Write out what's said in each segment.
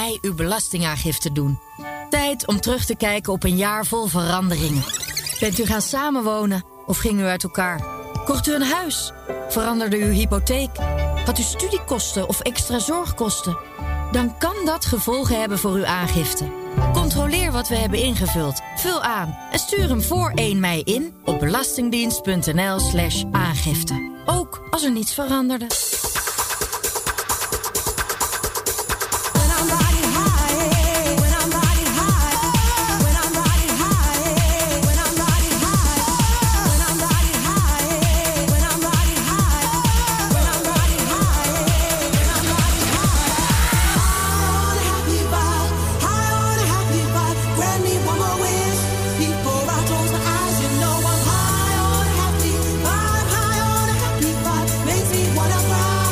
mei uw belastingaangifte doen. Tijd om terug te kijken op een jaar vol veranderingen. Bent u gaan samenwonen of ging u uit elkaar? Kocht u een huis? Veranderde uw hypotheek? Had u studiekosten of extra zorgkosten? Dan kan dat gevolgen hebben voor uw aangifte. Controleer wat we hebben ingevuld, vul aan en stuur hem voor 1 mei in op belastingdienst.nl/aangifte. Ook als er niets veranderde. What about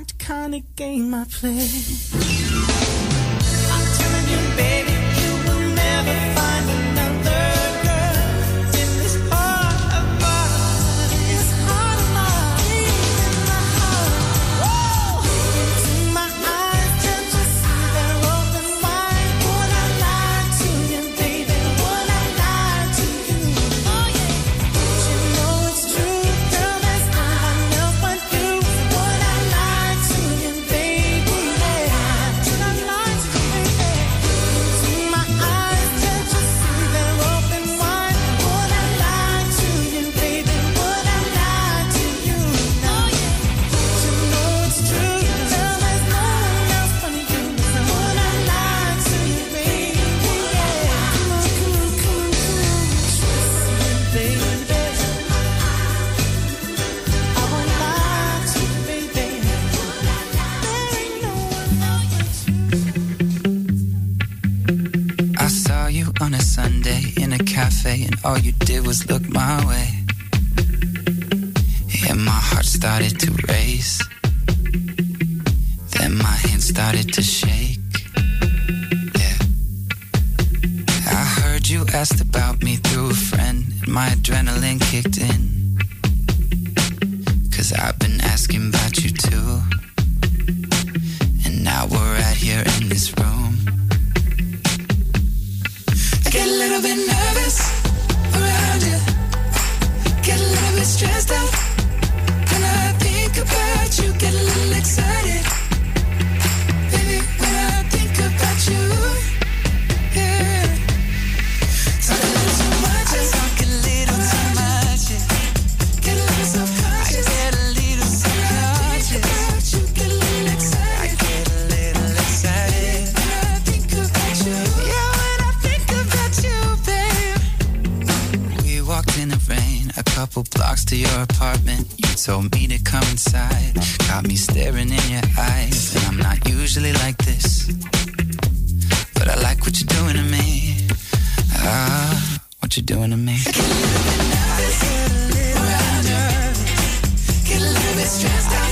not the kind of game I play. I'm telling you, baby, you will never find another. And all you did was look my way, and my heart started to race, then my hands started to shake. Yeah, I heard you asked about me through a friend, and my adrenaline kicked in, 'cause I've been asking about you too, and now we're right here in this room. I get a little bit nervous around you, get a little bit stressed out, when I think about you, get a little excited, baby, when I think about you, yeah, talk a little too much, I talk a little too much, yeah. Get a little self-conscious, I get a little self-conscious, when I think about you, get a little excited, I get a little excited, when I think about you, yeah, when I think about you, baby. Walked in the rain, a couple blocks to your apartment. You told me to come inside, got me staring in your eyes. And I'm not usually like this, but I like what you're doing to me. Ah, what you're doing to me. I get a little bit nervous, around her. Get a little bit stressed out.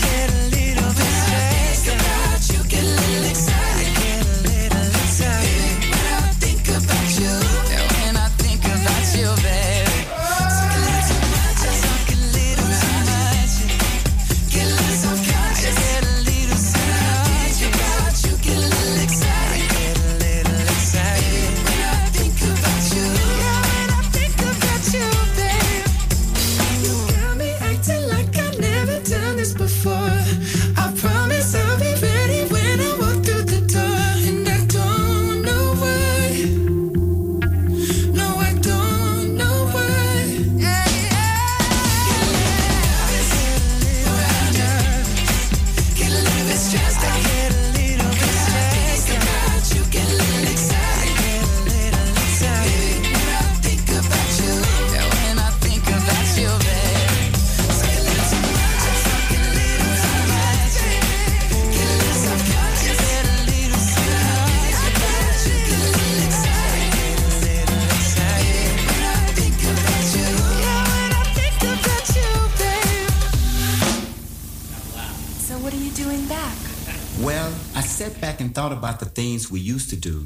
About the things we used to do.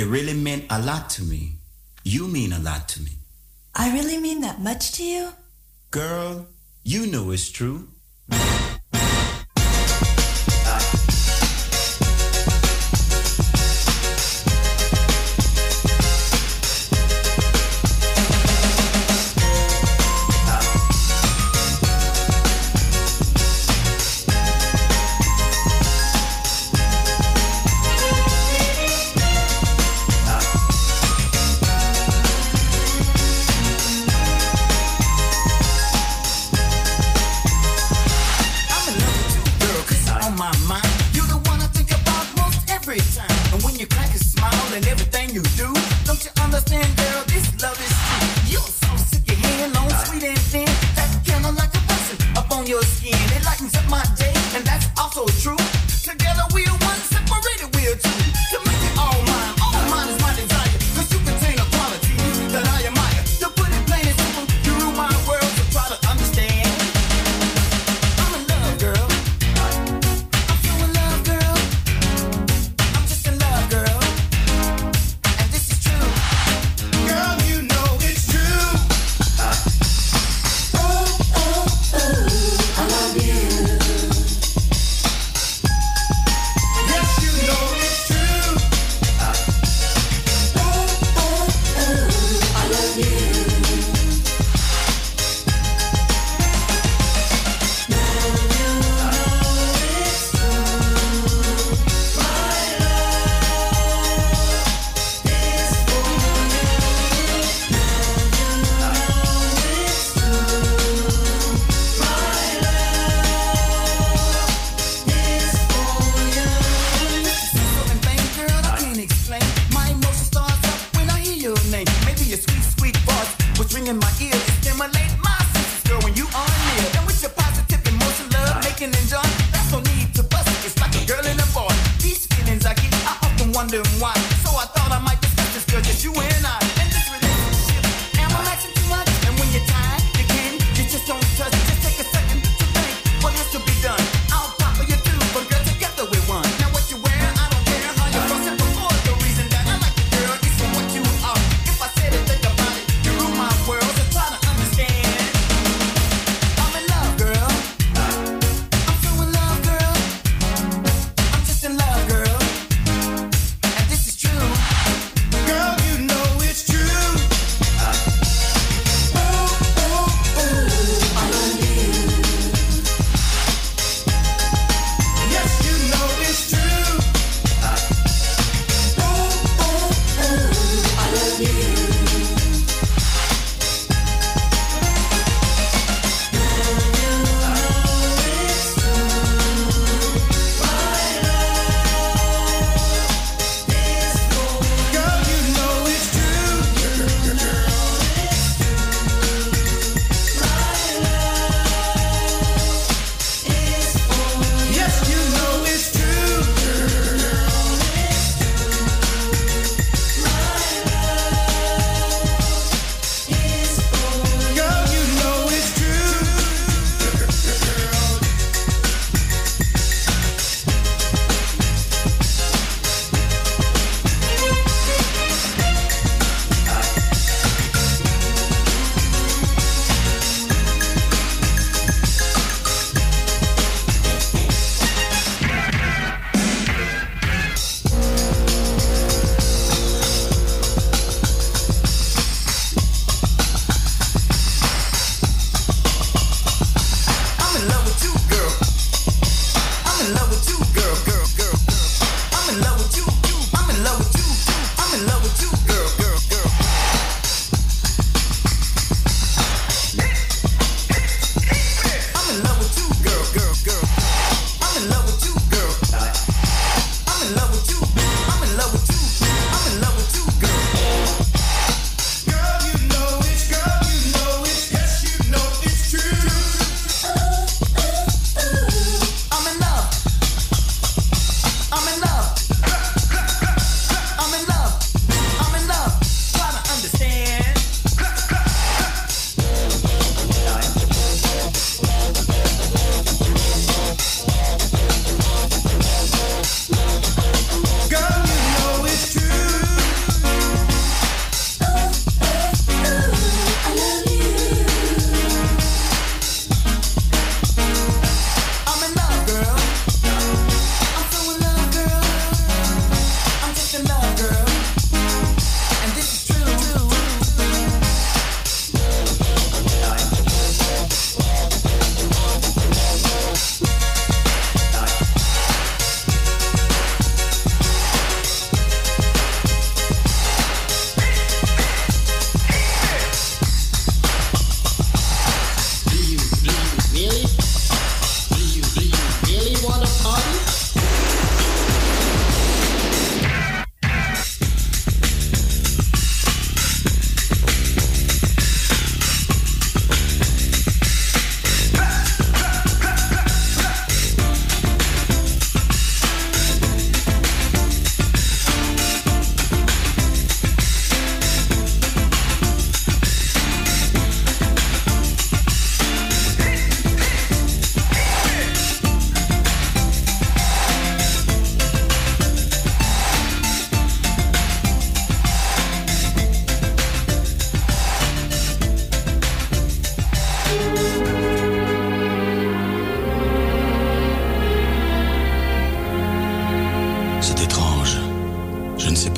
It really meant a lot to me. You mean a lot to me. I really mean that much to you? Girl, you know it's true.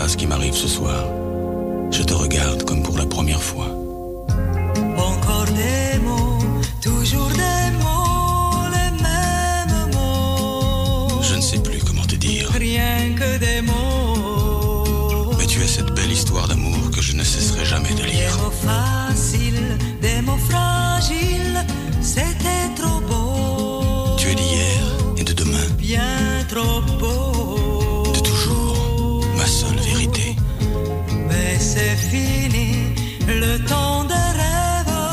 pas ce qui m'arrive ce soir. Je te regarde comme pour la première fois. Encore des mots, toujours des mots, les mêmes mots. Je ne sais plus comment te dire. Rien que des mots. Mais tu es cette belle histoire d'amour que je ne cesserai jamais de lire. Des mots faciles, des mots fragiles, c'était trop beau. Tu es d'hier et de demain. Bien trop beau. De toujours, ma seule vérité. Mais c'est fini, le temps des rêves.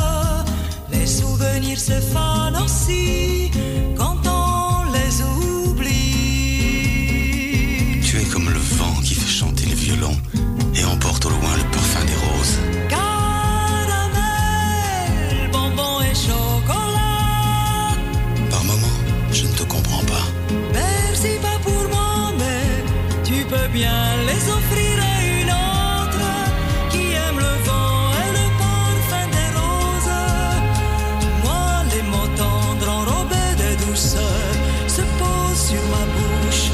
Les souvenirs se fanent aussi quand on les oublie. Tu es comme le vent qui fait chanter les violons et emporte au loin le parfum des roses. Caramel, bonbon et chocolat. Par moments, je ne te comprends pas. Merci pas pour moi, mais tu peux bien les offrir à une autre qui aime le vent et le parfum des roses. Moi, les mots tendres enrobés de douceur se posent sur ma bouche,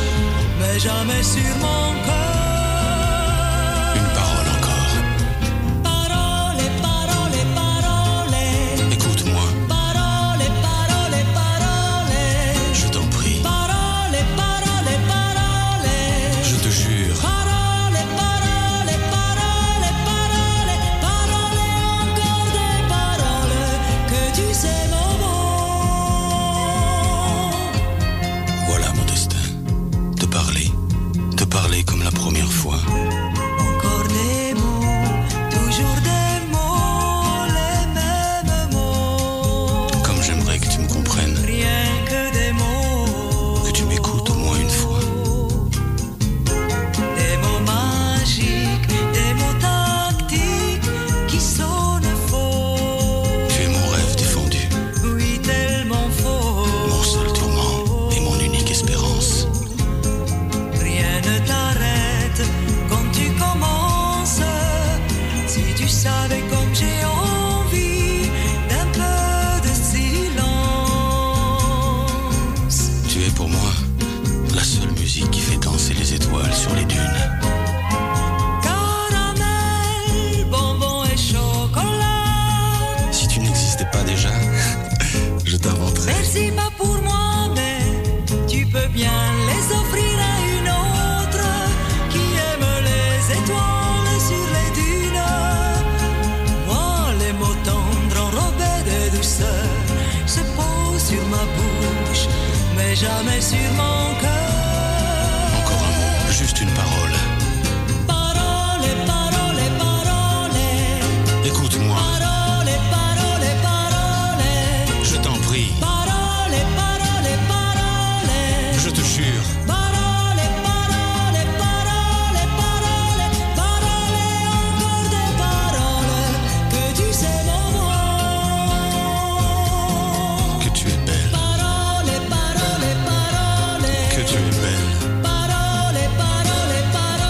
mais jamais sur mon cœur. Une parole encore. Parole, parole, parole. Écoute-moi. Parole, parole, parole. Je t'en prie. Parole, parole, parole. Je te jure. Parole, parole, parole, parole. Parole, encore des paroles que tu sais mon mot. Voilà mon destin. Te parler. Te parler comme la première fois. Jamais sur mon cœur. Encore un mot, juste une parole. Parole, parole, parole. Écoute-moi. Parole, parole, parole. Je t'en prie. Parole, parole, parole. Je te jure. Parole, parole, parole, parole. Parole, encore des paroles que tu sais mon nom. Que tu es belle. Que tu es belle. Parole, parole, parole.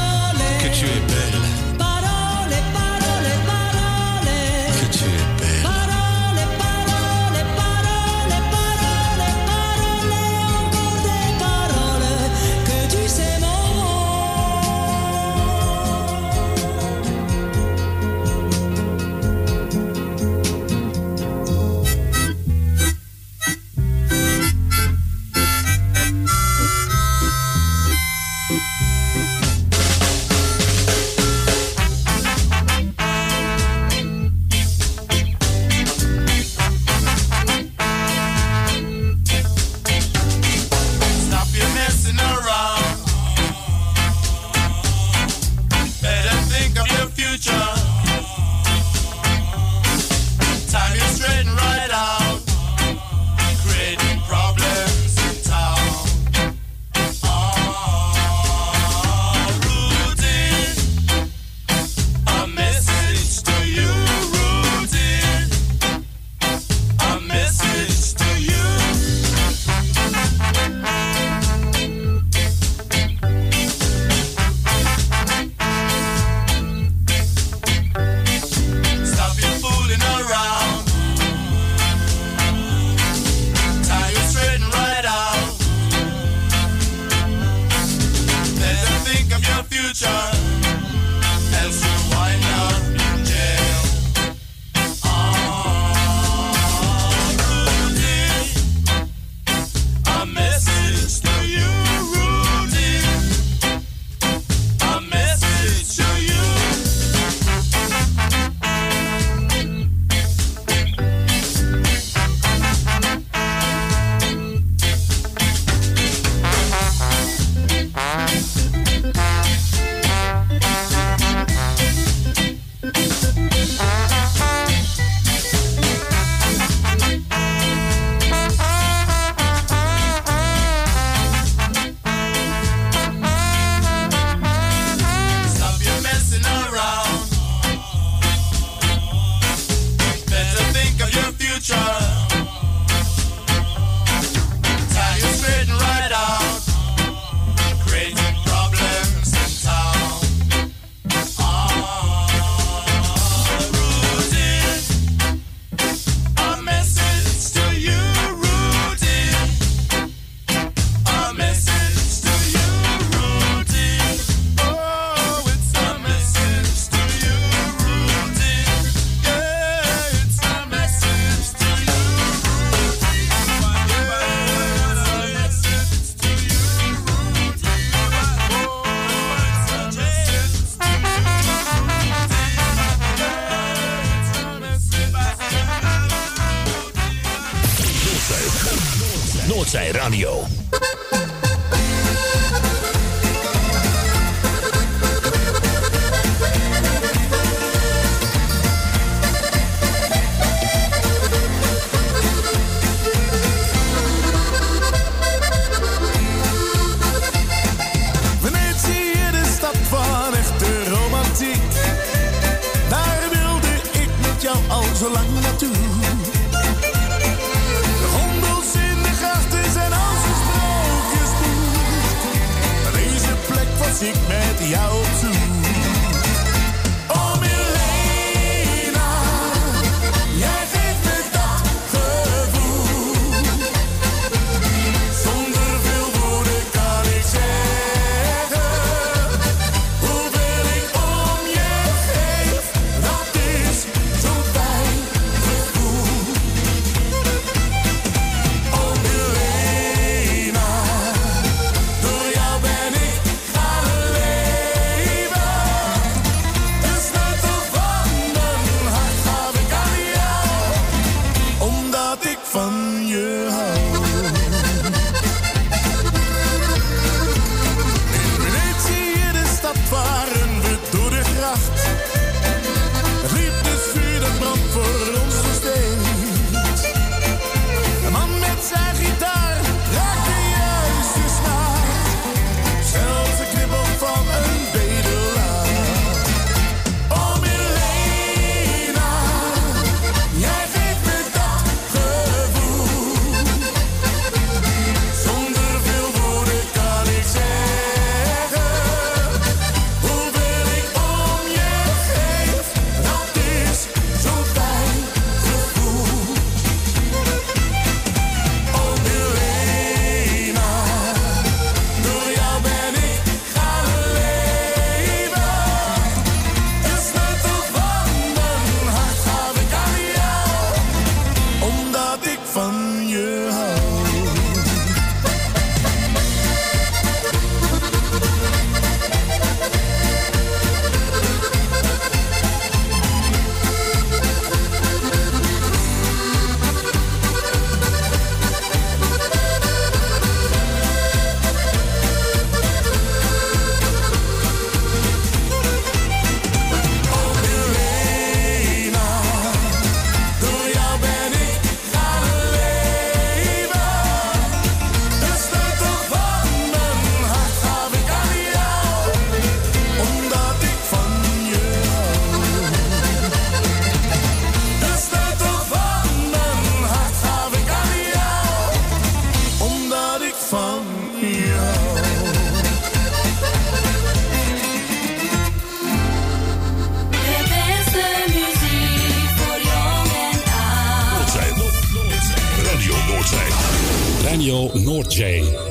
Noordzee Radio. Ik met jou op zoek. Oh Milena, jij geeft me dat gevoel. Zonder veel woorden kan ik zeggen hoeveel ik om je geef. Dat is zo'n fijn gevoel. Oh Milena, door jou ben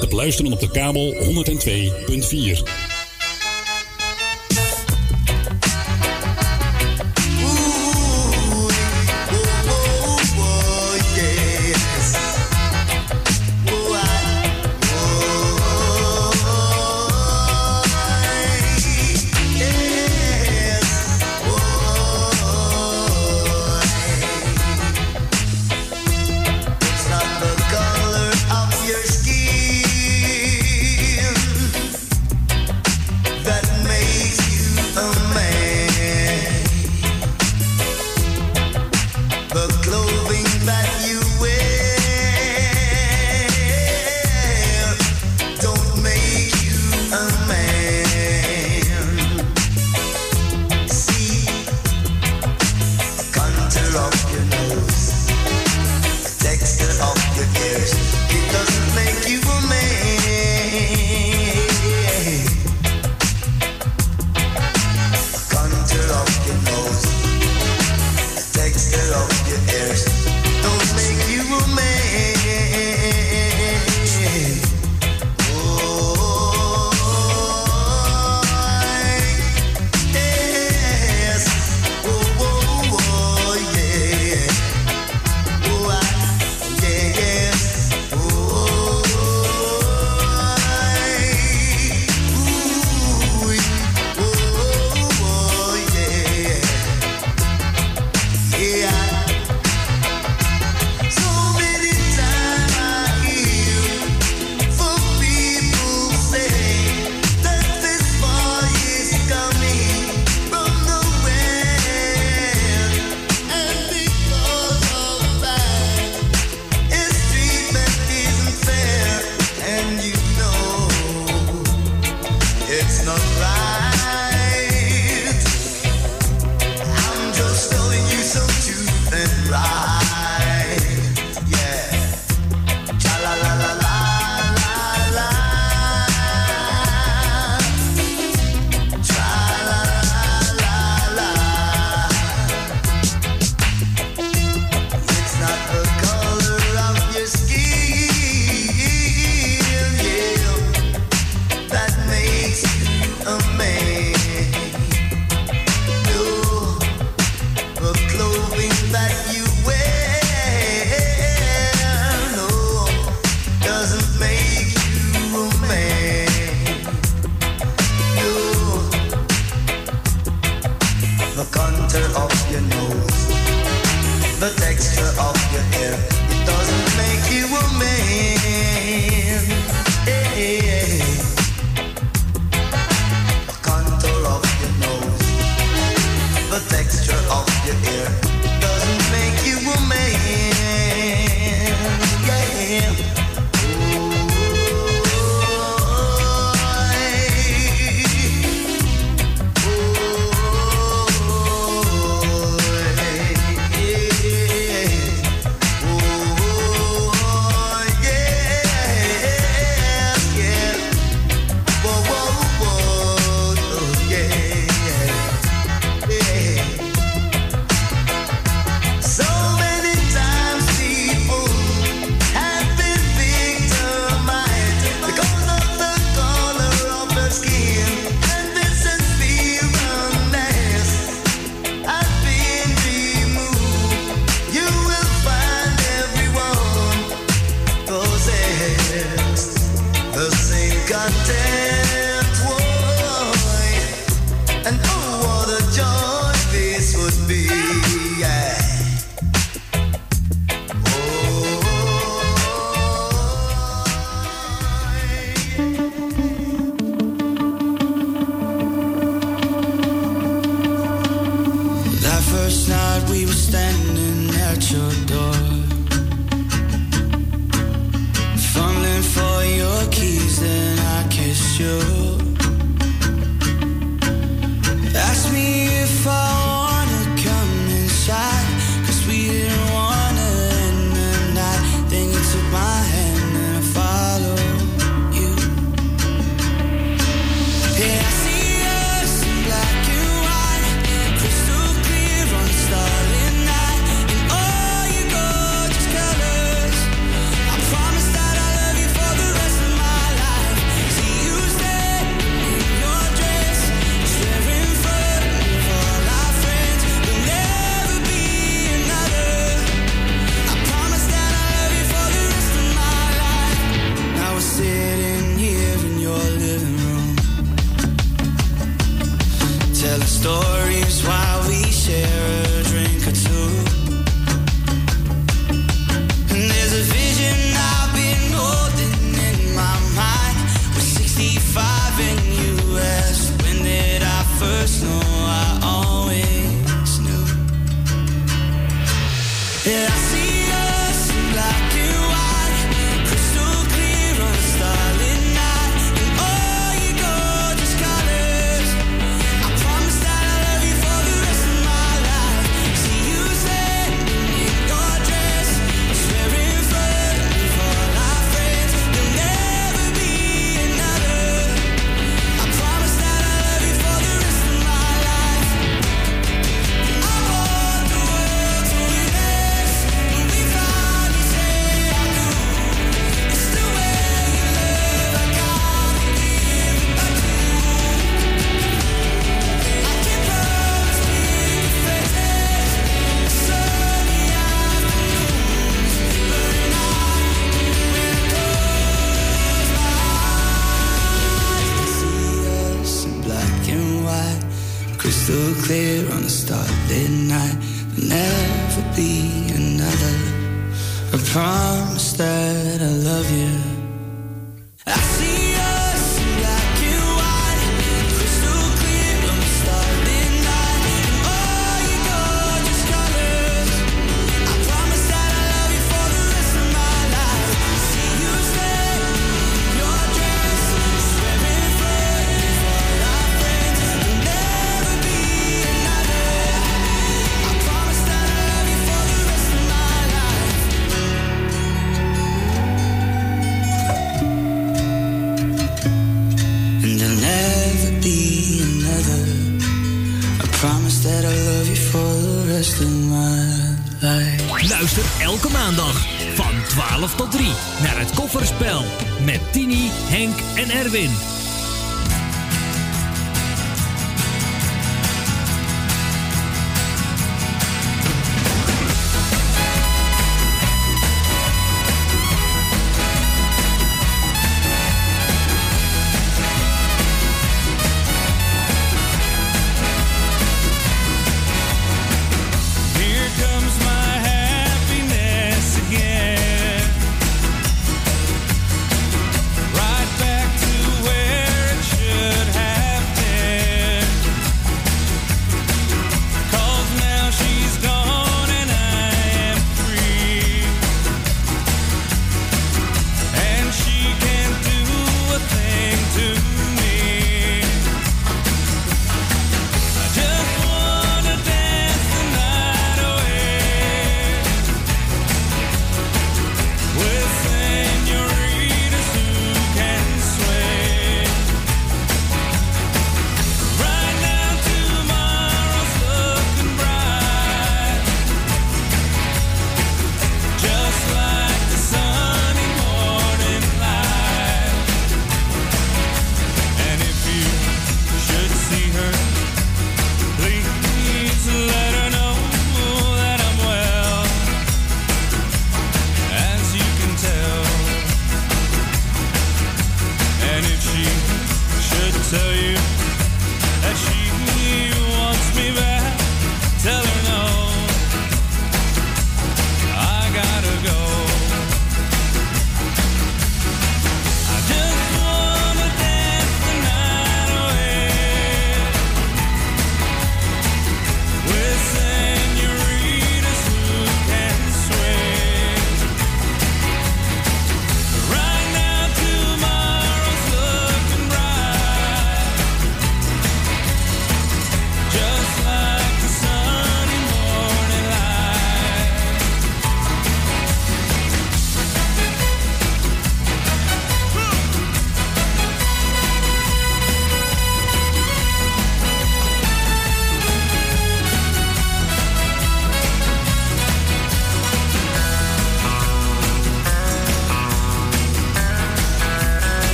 ik luisteren op de kabel 102.4. Where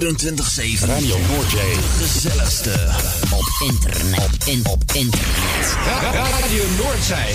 24/7. Radio Noordzee. De gezelligste op internet. Op internet. Radio Noordzee.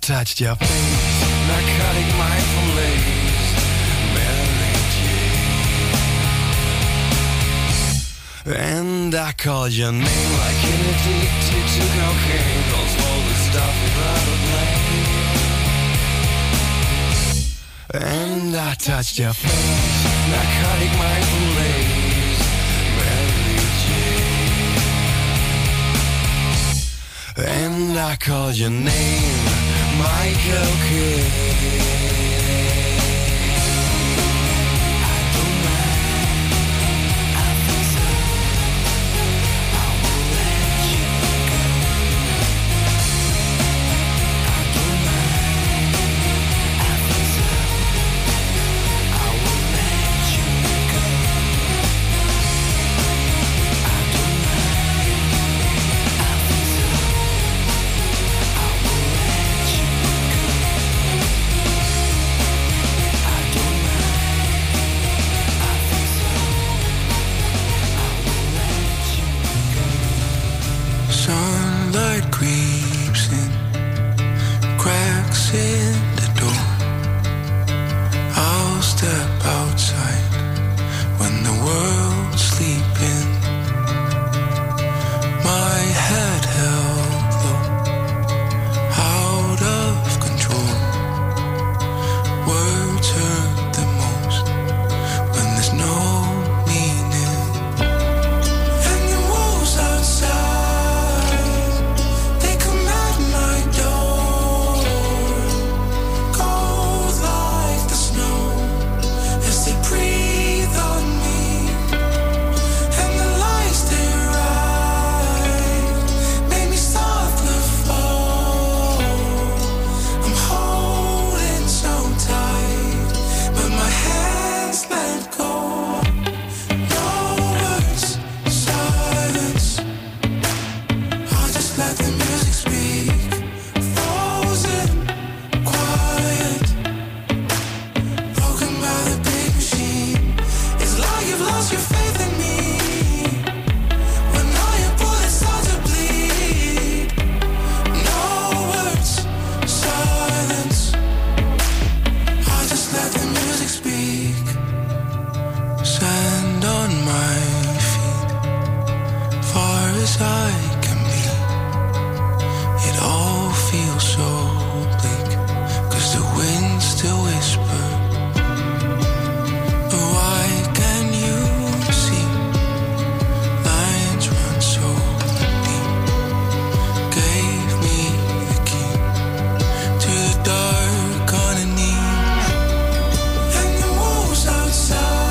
Touched your face, narcotic mind from lace, Mary Jane. And I called your name like an addicted to cocaine. Don't hold the stuff without a blame. And I touched your face, narcotic mind from lace, Mary Jane. And I called your name. Michael Kidd. as I can be. It all feels so bleak, 'cause the wind still whispers. But why can you see lines run so deep? Gave me the key to the dark underneath. And the wolves outside,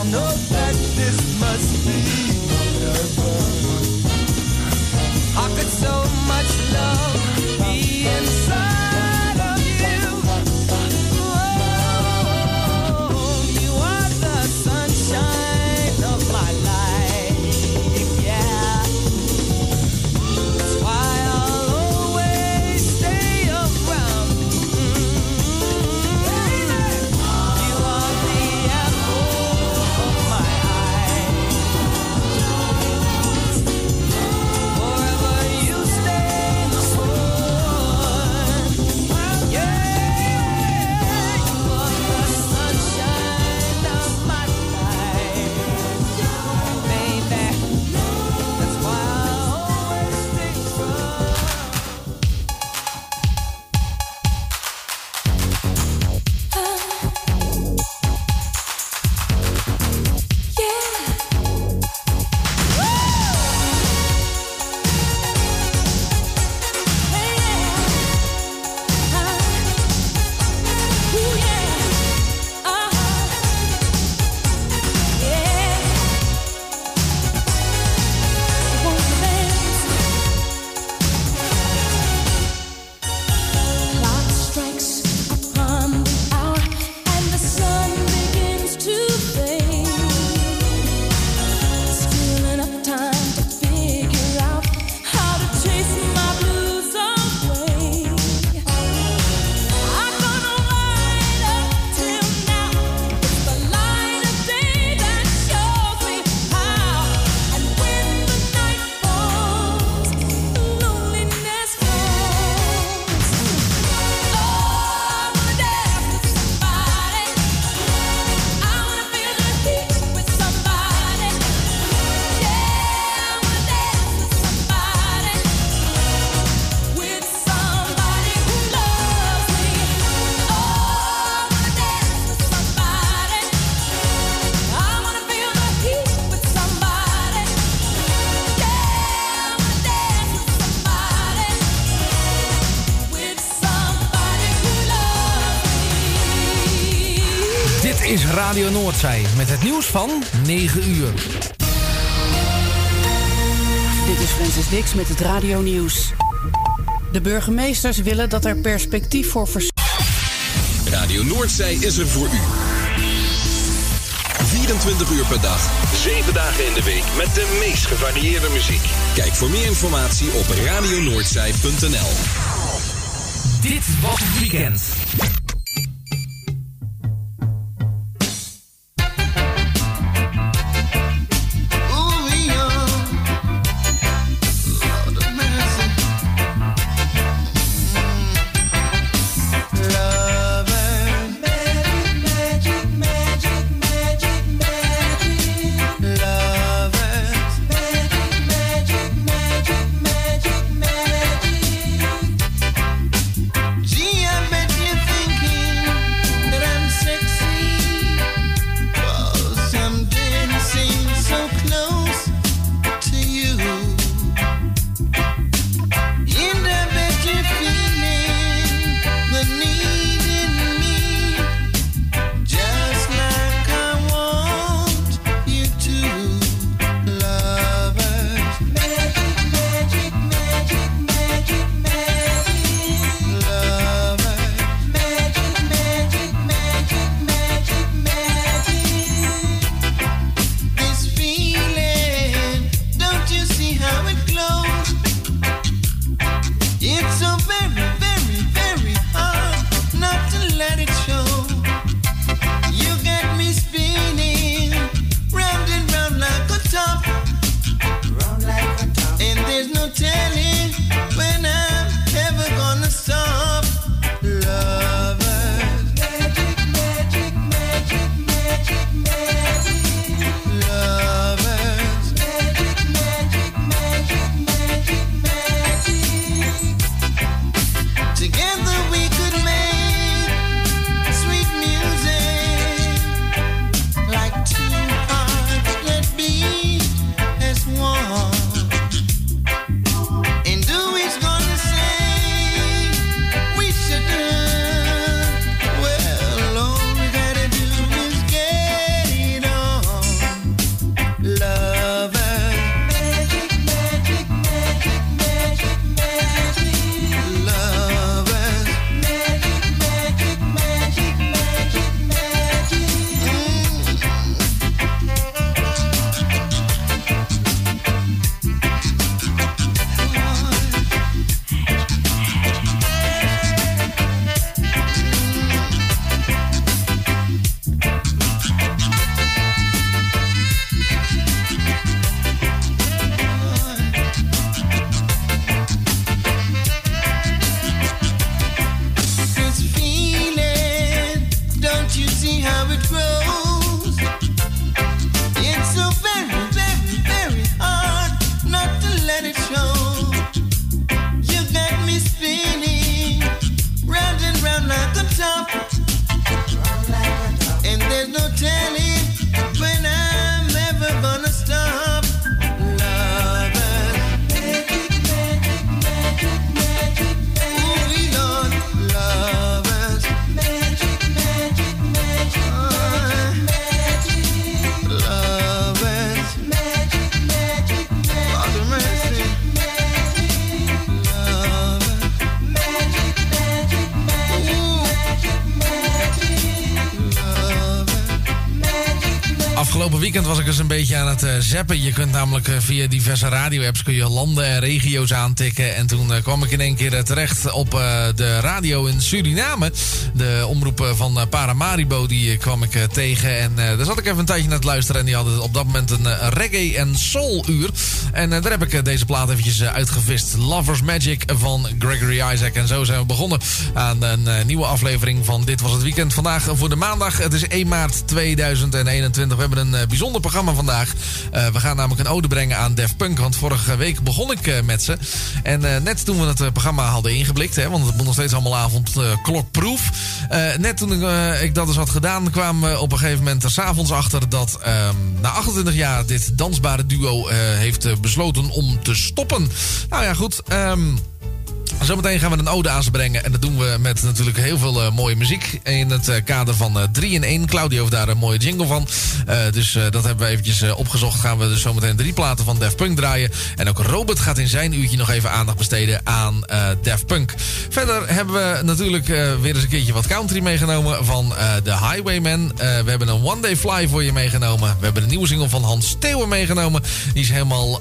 I know that this must be forever. How could so much love be inside of you? Oh, you are the sunshine of my life, yeah. That's why I'll always stay around. You are the apple of my eye. Forever you stay the one. Yeah, you are the sunshine of my life, baby. That's why I always stay around. Clock strikes upon the hour and the sun begins to fade. Still enough time to figure out how to chase my blues away. I'm gonna light up till now. It's the light of day that shows me how. And when the night falls, loneliness falls. I wanna dance with somebody. I wanna feel the heat with somebody. Yeah, I wanna dance with somebody who loves me. Oh, I wanna dance with somebody. I wanna feel the heat with somebody. Yeah, I wanna dance with somebody. With somebody who loves me. Dit is Radio Noordzee met het nieuws van 9 uur. Dit is Francis Dix met het Radio Nieuws. De burgemeesters willen dat er perspectief voor Radio Noordzee is er voor u. 24 uur per dag, 7 dagen in de week met de meest gevarieerde muziek. Kijk voor meer informatie op radionoordzee.nl. Dit was het weekend. Gee, I bet you think afgelopen weekend was ik eens een beetje aan het zappen. Je kunt namelijk via diverse radio-apps kun je landen en regio's aantikken. En toen kwam ik in één keer terecht op de radio in Suriname. De omroep van Paramaribo, die kwam ik tegen. En daar zat ik even een tijdje naar het luisteren. En die hadden op dat moment een reggae- en soul-uur. En daar heb ik deze plaat eventjes uitgevist. Lover's Magic van Gregory Isaacs. En zo zijn we begonnen aan een nieuwe aflevering van Dit Was Het Weekend. Vandaag voor de maandag. Het is 1 maart 2021. We hebben een bijzonder programma vandaag. We gaan namelijk een ode brengen aan Daft Punk. Want vorige week begon ik met ze. En net toen we het programma hadden ingeblikt... Hè, want het moet nog steeds allemaal avondklokproef. Net toen ik dat dus had gedaan... kwamen we op een gegeven moment er 's avonds achter... dat na 28 jaar dit dansbare duo heeft besloten om te stoppen. Nou ja, goed... Zometeen gaan we een ode aan ze brengen. En dat doen we met natuurlijk heel veel mooie muziek. In het kader van 3-in-1. Claudio heeft daar een mooie jingle van. Dus dat hebben we eventjes opgezocht. Gaan we dus zometeen 3 platen van Daft Punk draaien. En ook Robert gaat in zijn uurtje nog even aandacht besteden aan Daft Punk. Verder hebben we natuurlijk weer eens een keertje wat country meegenomen van The Highwaymen. We hebben een One Day Fly voor je meegenomen. We hebben een nieuwe single van Hans Steeuwen meegenomen. Die is helemaal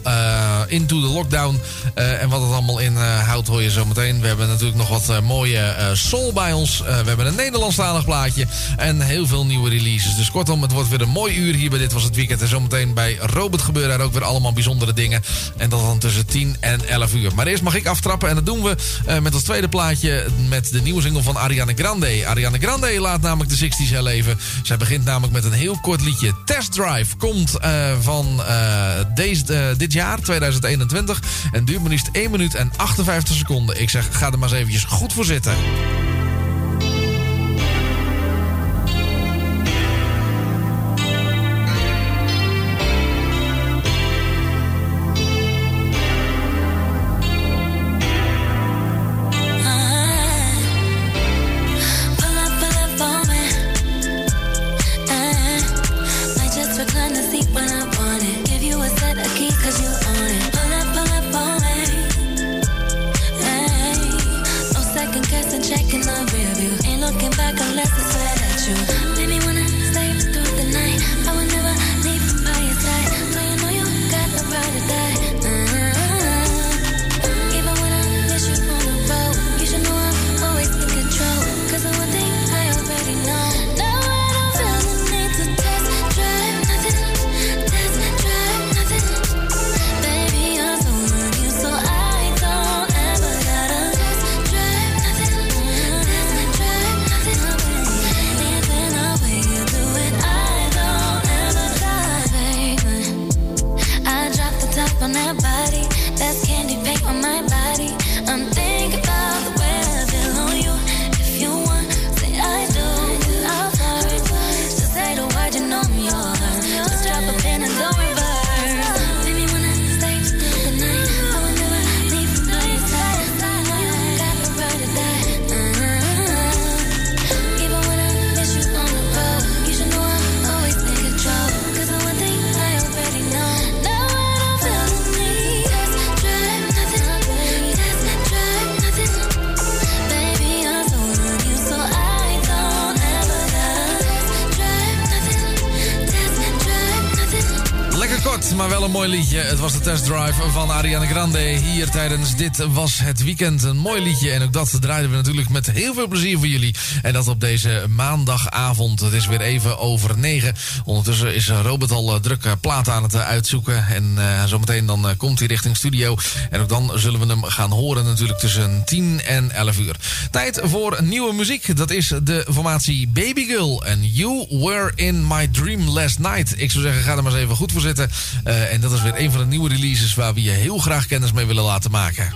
into the lockdown. En wat het allemaal inhoudt hoor je zo meteen. We hebben natuurlijk nog wat mooie soul bij ons. We hebben een Nederlandstalig plaatje. En heel veel nieuwe releases. Dus kortom, het wordt weer een mooi uur hier bij Dit Was Het Weekend. En zometeen bij Robert gebeuren er ook weer allemaal bijzondere dingen. En dat dan tussen 10 en 11 uur. Maar eerst mag ik aftrappen. En dat doen we met ons tweede plaatje. Met de nieuwe single van Ariana Grande. Ariana Grande laat namelijk de 60's herleven. Zij begint namelijk met een heel kort liedje. Test Drive komt van dit jaar, 2021. En duurt maar liefst 1 minuut en 58 seconden. Ik zeg, ga er maar eens eventjes goed voor zitten. Het was de Test Drive van Ariana Grande hier tijdens Dit Was Het Weekend. Een mooi liedje en ook dat draaiden we natuurlijk met heel veel plezier voor jullie. En dat op deze maandagavond. Het is weer even over 9. Ondertussen is Robert al druk plaat aan het uitzoeken. En zometeen dan komt hij richting studio. En ook dan zullen we hem gaan horen natuurlijk tussen 10 en 11 uur. Tijd voor nieuwe muziek. Dat is de formatie Babygirl. En You Were In My Dream Last Night. Ik zou zeggen, ga er maar eens even goed voor zitten. En dat is weer een van de nieuwe releases waar we je heel graag kennis mee willen laten maken.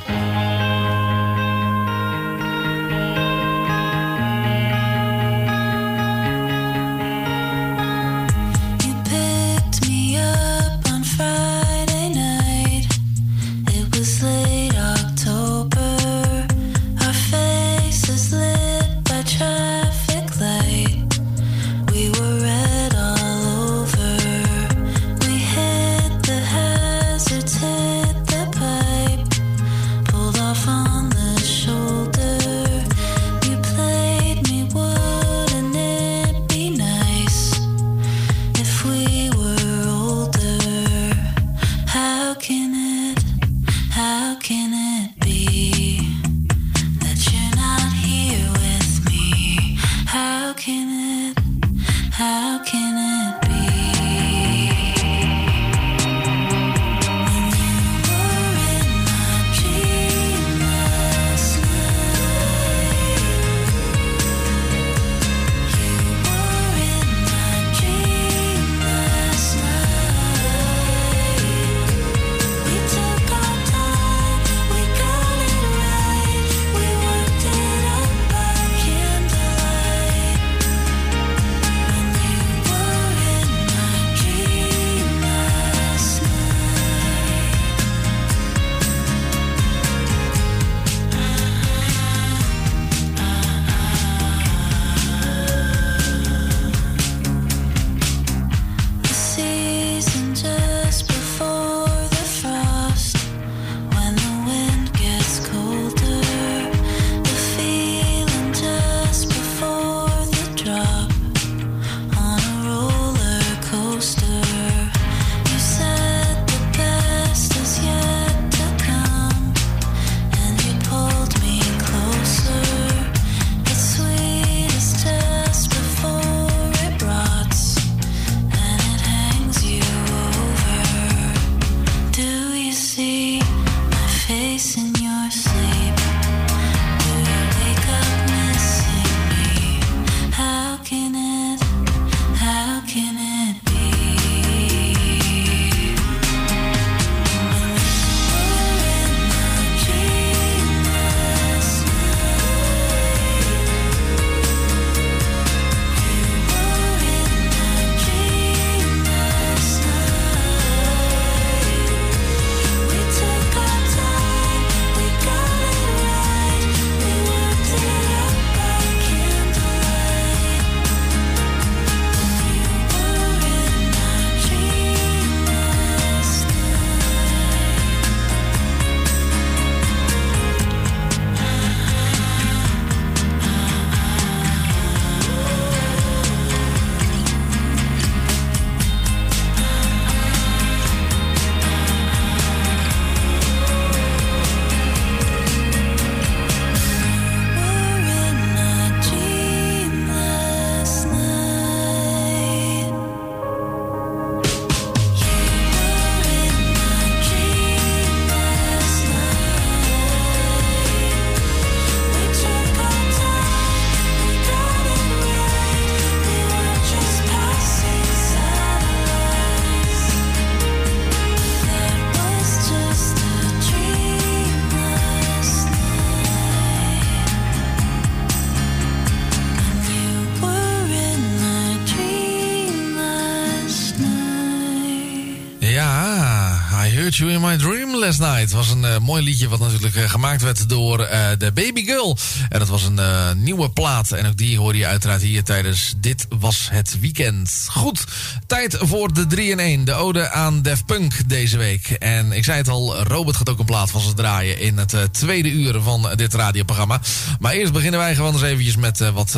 I Heard You In My Dream Last Night. Was een mooi liedje wat natuurlijk gemaakt werd door de Babygirl. En dat was een nieuwe plaat. En ook die hoorde je uiteraard hier tijdens Dit Was Het Weekend. Goed, tijd voor de 3-in-1. De ode aan Daft Punk deze week. En ik zei het al, Robert gaat ook een plaat van ze draaien in het tweede uur van dit radioprogramma. Maar eerst beginnen wij gewoon eens eventjes met wat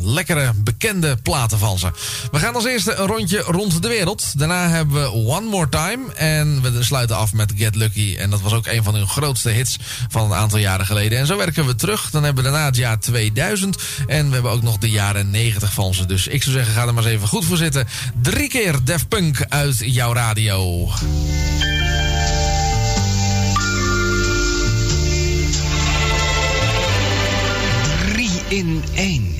lekkere, bekende platen van ze. We gaan als eerste een rondje rond de wereld. Daarna hebben we One More Time. En we sluiten af met Get Lucky. En dat was ook een van hun grootste hits van een aantal jaren geleden. En zo werken we terug. Dan hebben we daarna het jaar 2000. En we hebben ook nog de jaren 90 van ze. Dus ik zou zeggen, ga er maar eens even goed voor zitten. 3 keer Daft Punk uit jouw radio. In één.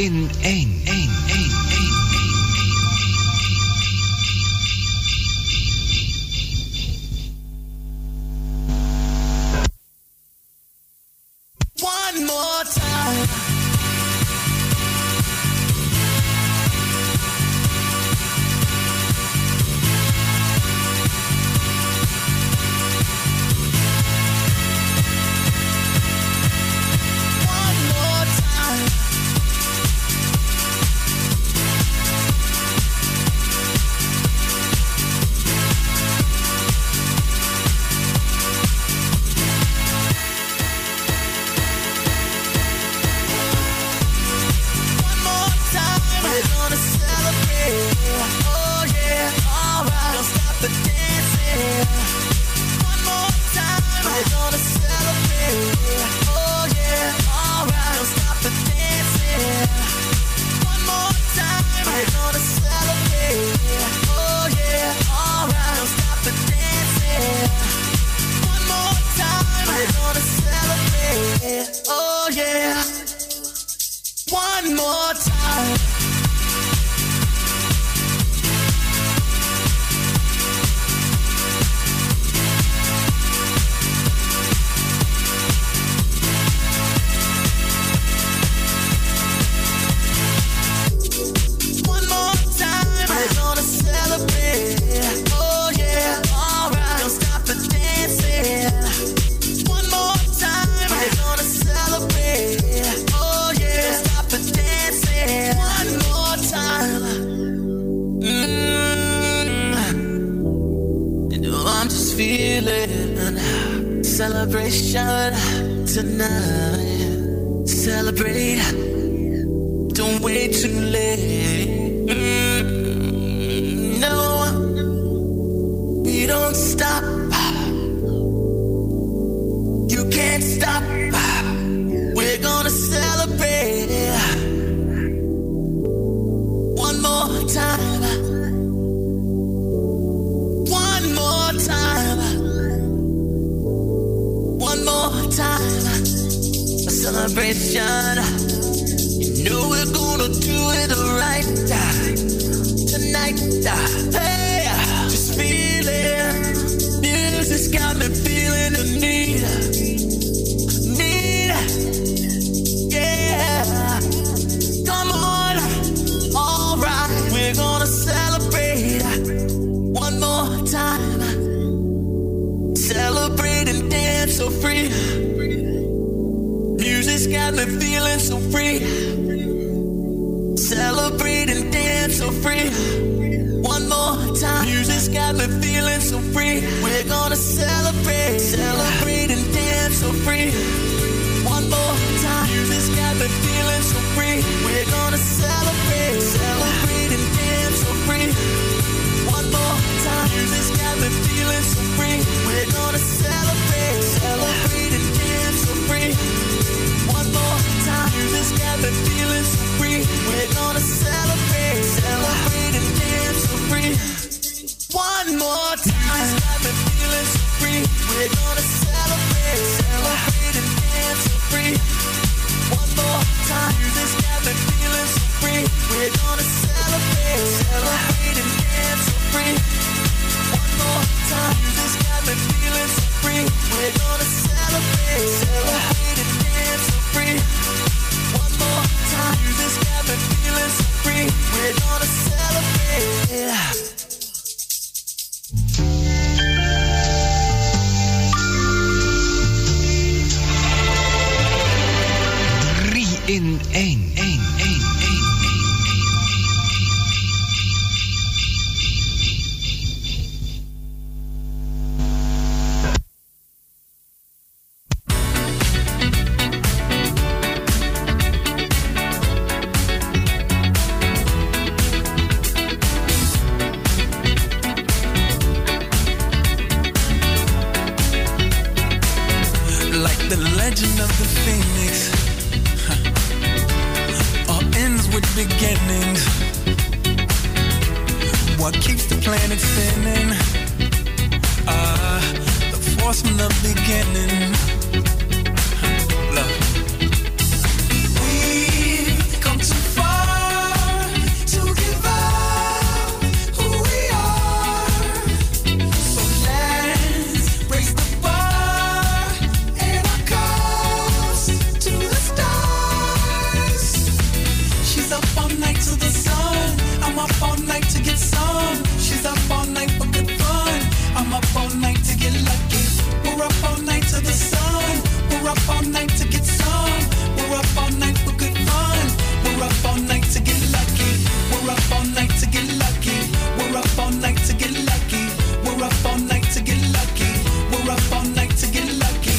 in één. Beginning, love. We come to night to the sun. I'm up all night to get some. She's up all night for good fun. I'm up all night to get lucky. We're up all night to the sun. We're up all night to get some. We're up all night for good fun. We're up all night to get lucky. We're up all night to get lucky. We're up all night to get lucky. We're up all night to get lucky. We're up all night to get lucky.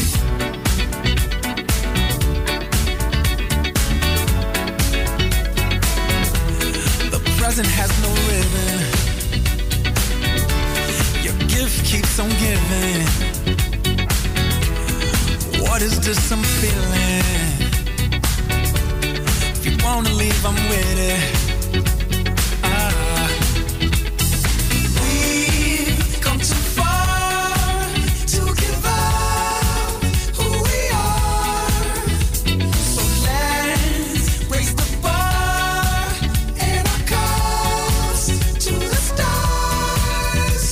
The present has no ribbon. Your gift keeps on giving. What is this I'm feeling? If you wanna leave, I'm with it. We've come too far to give up who we are. So let's raise the bar and our cups to the stars.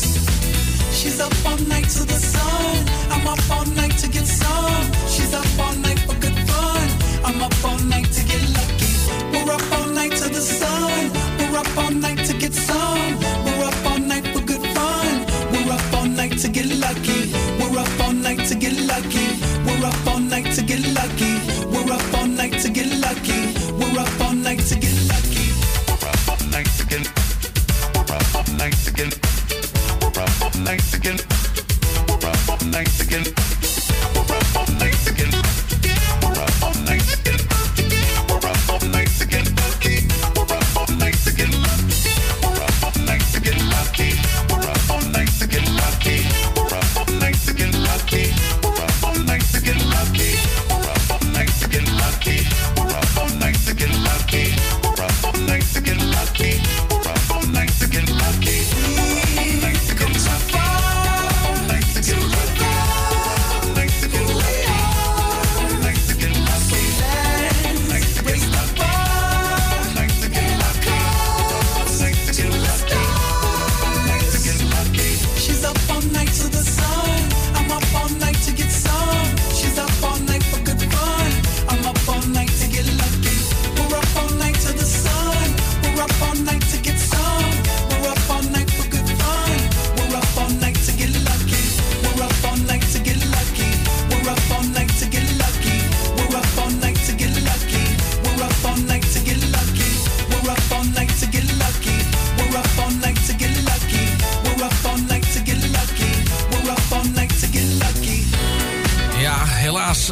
She's up all night to the sun. I'm up all night to get some. She's up all night for good fun. I'm up all night to get lucky. We're up all night to the sun. We're up all night to get some. We're up all night for good fun. We're up all night to get lucky. We're up all night to get lucky. We're up all night to get lucky. We're up all night to get lucky. We're up all night to get lucky. We're up all night to get. We're up all night to get. We're up all night to get. We're up all night to get. We're up all night to get. We're up all night to get.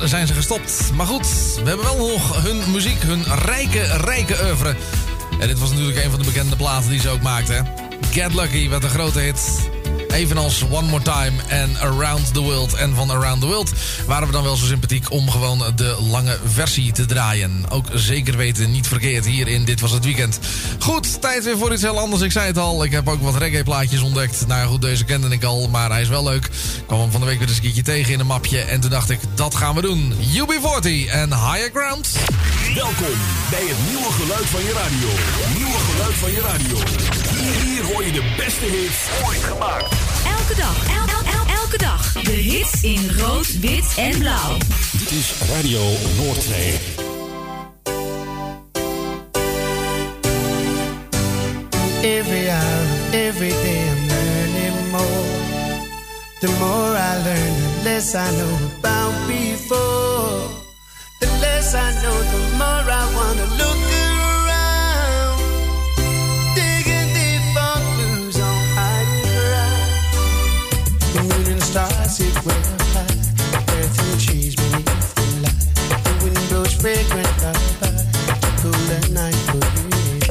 Zijn ze gestopt. Maar goed, we hebben wel nog hun muziek, hun rijke oeuvre. En dit was natuurlijk een van de bekende platen die ze ook maakten. Get Lucky werd een grote hit. Evenals One More Time en Around the World. En van Around the World waren we dan wel zo sympathiek om gewoon de lange versie te draaien. Ook zeker weten, niet verkeerd hier in Dit Was Het Weekend. Goed, tijd weer voor iets heel anders. Ik zei het al, ik heb ook wat reggae plaatjes ontdekt. Nou goed, deze kende ik al, maar hij is wel leuk. Ik kwam hem van de week weer eens een keertje tegen in een mapje. En toen dacht ik, dat gaan we doen. UB40 en Higher Ground. Welkom bij het nieuwe geluid van je radio. Nieuwe geluid van je radio. Hier hoor je de beste hits ooit gemaakt. Elke dag. De hits in rood, wit en blauw. Dit is Radio Noordzee. Every hour, every day I'm learning more. The more I learn, the less I know about before. The less I know, the more I want to look around. Digging deep for clues on higher ground. The moon and stars it will fly. The earth and trees beneath the light. The wind blows fragrant lullaby. The cooler night for you and I.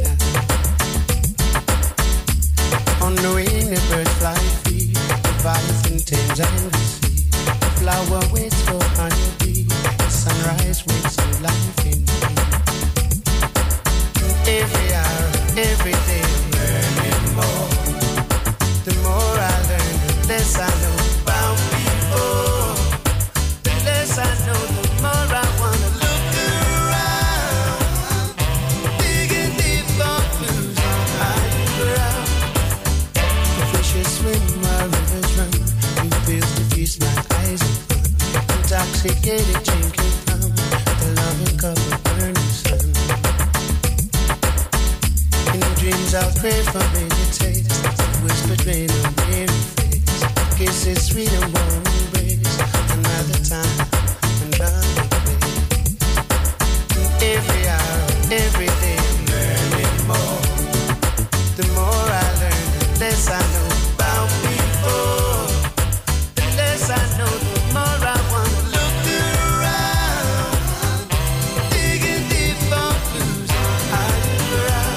On the wing the birds fly free. The violet and Thames and the sea. The flower waits for honeybee. Sunrise wakes up life in me. I'll crave my baby taste. Whispered rain on rain face. Kisses sweet and warm embrace. Another time, another day. Every hour, every day I'm learning more. The more I learn, the less I know about people. The less I know, the more I want to look around. Digging deep for blues underground. Every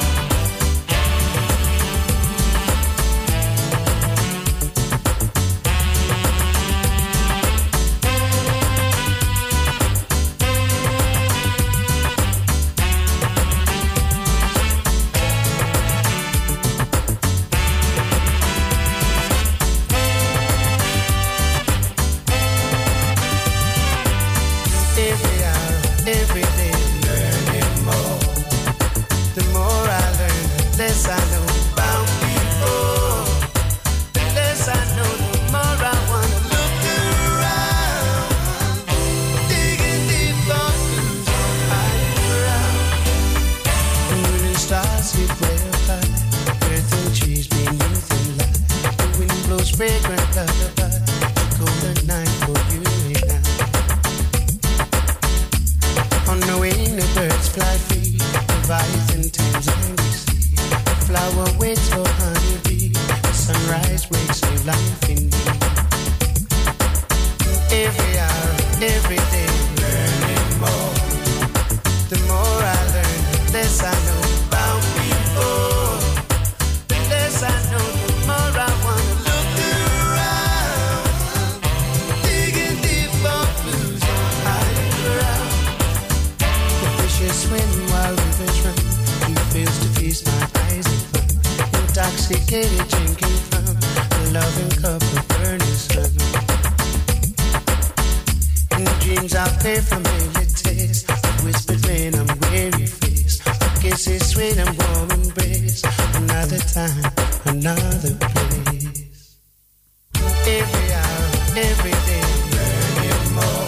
hour, every day I'm learning more. The more I learn, the less I know about people. The less I know, the more I want to look around. Digging deep for clues, hiding around. The moon and stars keep way up high. Earth and trees beneath the light. The wind blows fragrant lullaby. A colder night for you and I. On the wing, the birds fly free. The violin times and we see. The flower waits for honeybee. The sunrise wakes new life in me. Every hour, every day I'm learning more. The more I learn, the less I know about people. The less I know, the more I want to look around. Digging deep for blues, hiding around. The fishes swim while rivers run. He fails to feast my eyes in fun. Intoxicated drinking from a loving cup of burning sun. In the dreams I pay familiar taste. Whispered rain on weary face. Kisses sweet and warm embrace. Another time, another place. Every hour, every day I'm learning more.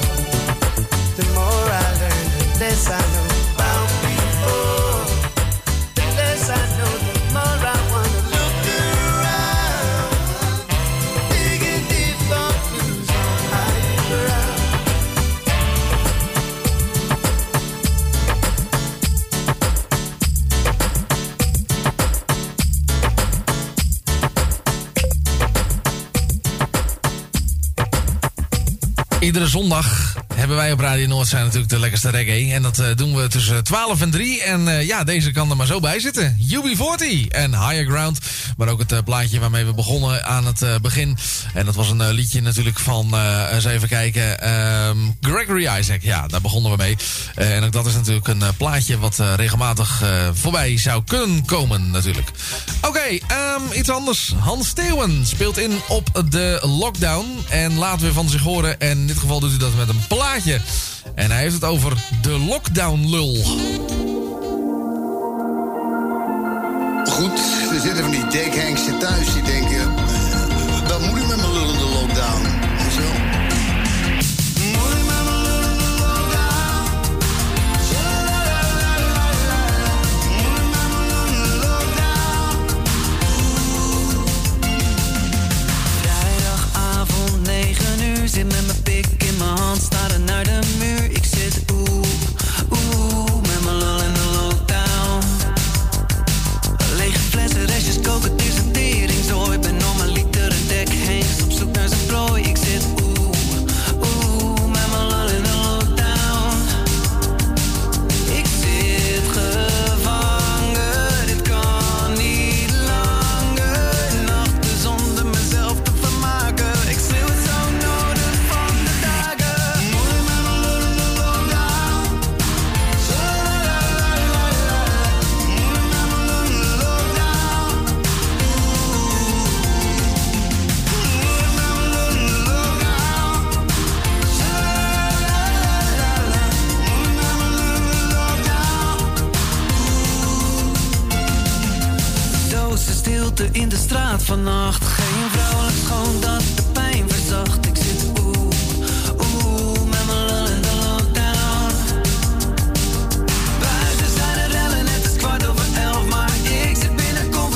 The more I learn, the less I know about people. The less I know, the more I want to look around. Digging deep for clues, hiding around. Iedere zondag hebben wij op Radio Noordzee natuurlijk de lekkerste reggae. En dat doen we tussen 12 en 3. En ja, deze kan er maar zo bij zitten. UB40 en Higher Ground. Maar ook het plaatje waarmee we begonnen aan het begin. En dat was een liedje natuurlijk van, eens even kijken, Gregory Isaacs. Ja, daar begonnen we mee. En ook dat is natuurlijk een plaatje wat regelmatig voorbij zou kunnen komen natuurlijk. Oké, iets anders. Hans Steeuwen speelt in op de lockdown. En laat weer van zich horen. En in dit geval doet hij dat met een plaatje. En hij heeft het over de lockdown-lul. Goed, er zitten van die dekhengsten thuis die denken... wat moet ik met mijn lullende lockdown? En zo. Moet ik met mijn lullende lockdown? Moet ik met mijn lullende lockdown? Vrijdagavond, 9 uur, zit met mijn pik in mijn hand, staren naar de muur. Ik zit met mijn lul in de lockdown. Lege flessen, restjes koken, het is een teringzooi. Ben normaliter een dek heen, op zoek naar zijn prooi. Ik zit met mijn lul in de lockdown. Ik zit gevangen, dit kan niet langer. Nachten zonder mezelf te vermaken. Ik schreeuw het zo nodig van de dagen. Moet ik met mijn lul in de lockdown? Moet ik met mijn lul in de lockdown? Moet ik met mijn lul in de lockdown? Moet ik met mijn lul in de lockdown? Dozen stilte in de straat vannacht. Geen vrouwelijk schoon dat de pijn verzacht. Ik zit met mijn lul in de lockdown. Buiten zijn de rellen, het is 11:15, maar ik zit binnen, kom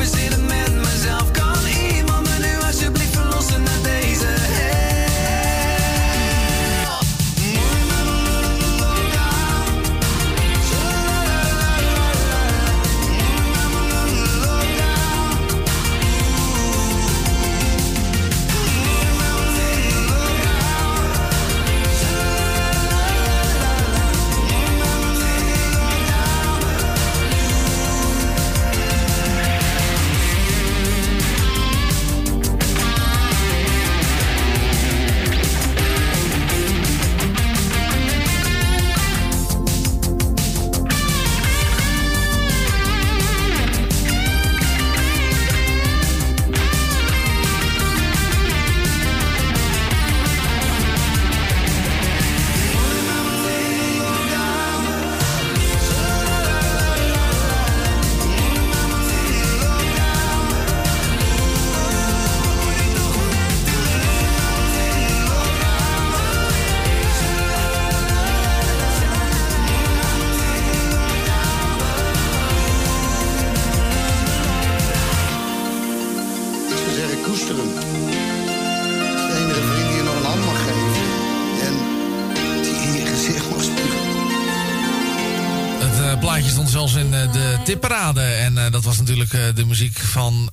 tipparade. En dat was natuurlijk de muziek van...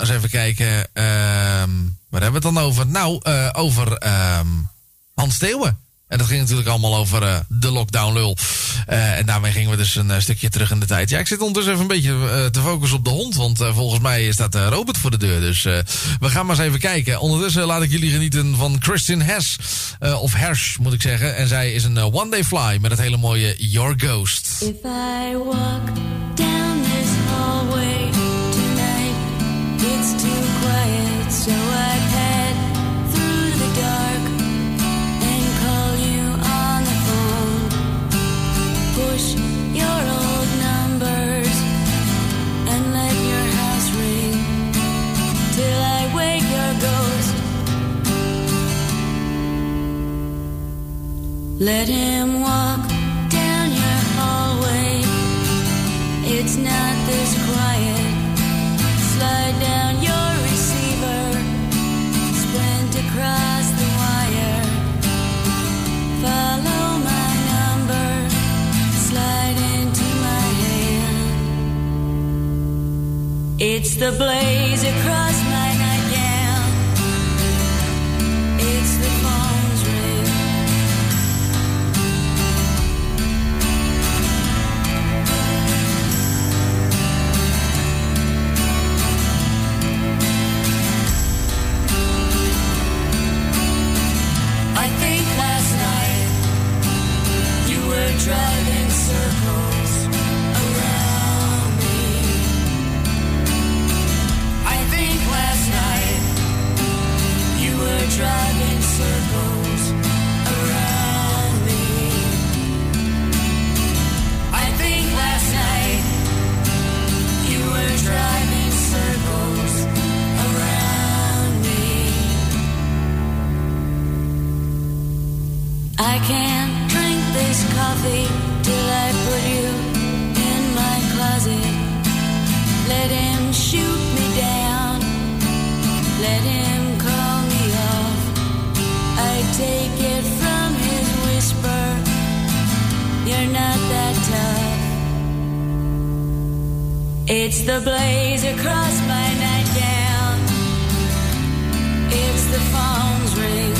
eens even kijken. Waar hebben we het dan over? Nou, over Hans Steeuwen. En dat ging natuurlijk allemaal over de lockdown-lul. En daarmee gingen we dus een stukje terug in de tijd. Ja, ik zit ondertussen even een beetje te focussen op de hond. Want volgens mij staat Robert voor de deur. Dus we gaan maar eens even kijken. Ondertussen laat ik jullie genieten van Christian Hersh. Of Hersh, moet ik zeggen. En zij is een One Day Fly met het hele mooie Your Ghost. If I walk down this hallway tonight, it's too quiet, so I pad through the dark. Push your old numbers and let your house ring till I wake your ghost. Let him walk down your hallway. It's not this quiet. Slide down your receiver. Sprint across the wire. Follow my number. Slide into my hand. It's the blaze across my nightgown. It's the phone's ring. I think last night you were driving circles around me. I think last night you were driving circles around me. I think last night you were driving circles around me. I can't drink this coffee till I put you in my closet. Let him shoot me down. Let him call me off. I take it from his whisper. You're not that tough. It's the blaze across my nightgown. It's the phone's ring.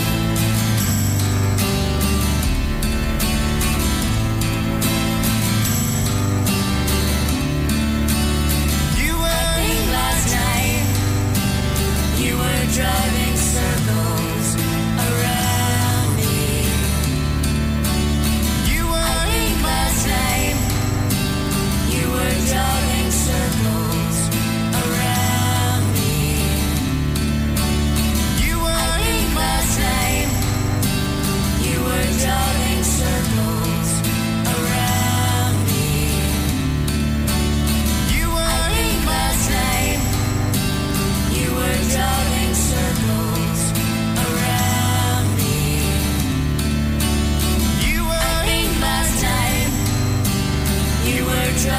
Driving circles around me. You were, I think last night you were driving circles around me. You were, I think last night you were driving circles around me. You were, I think last night you were driving.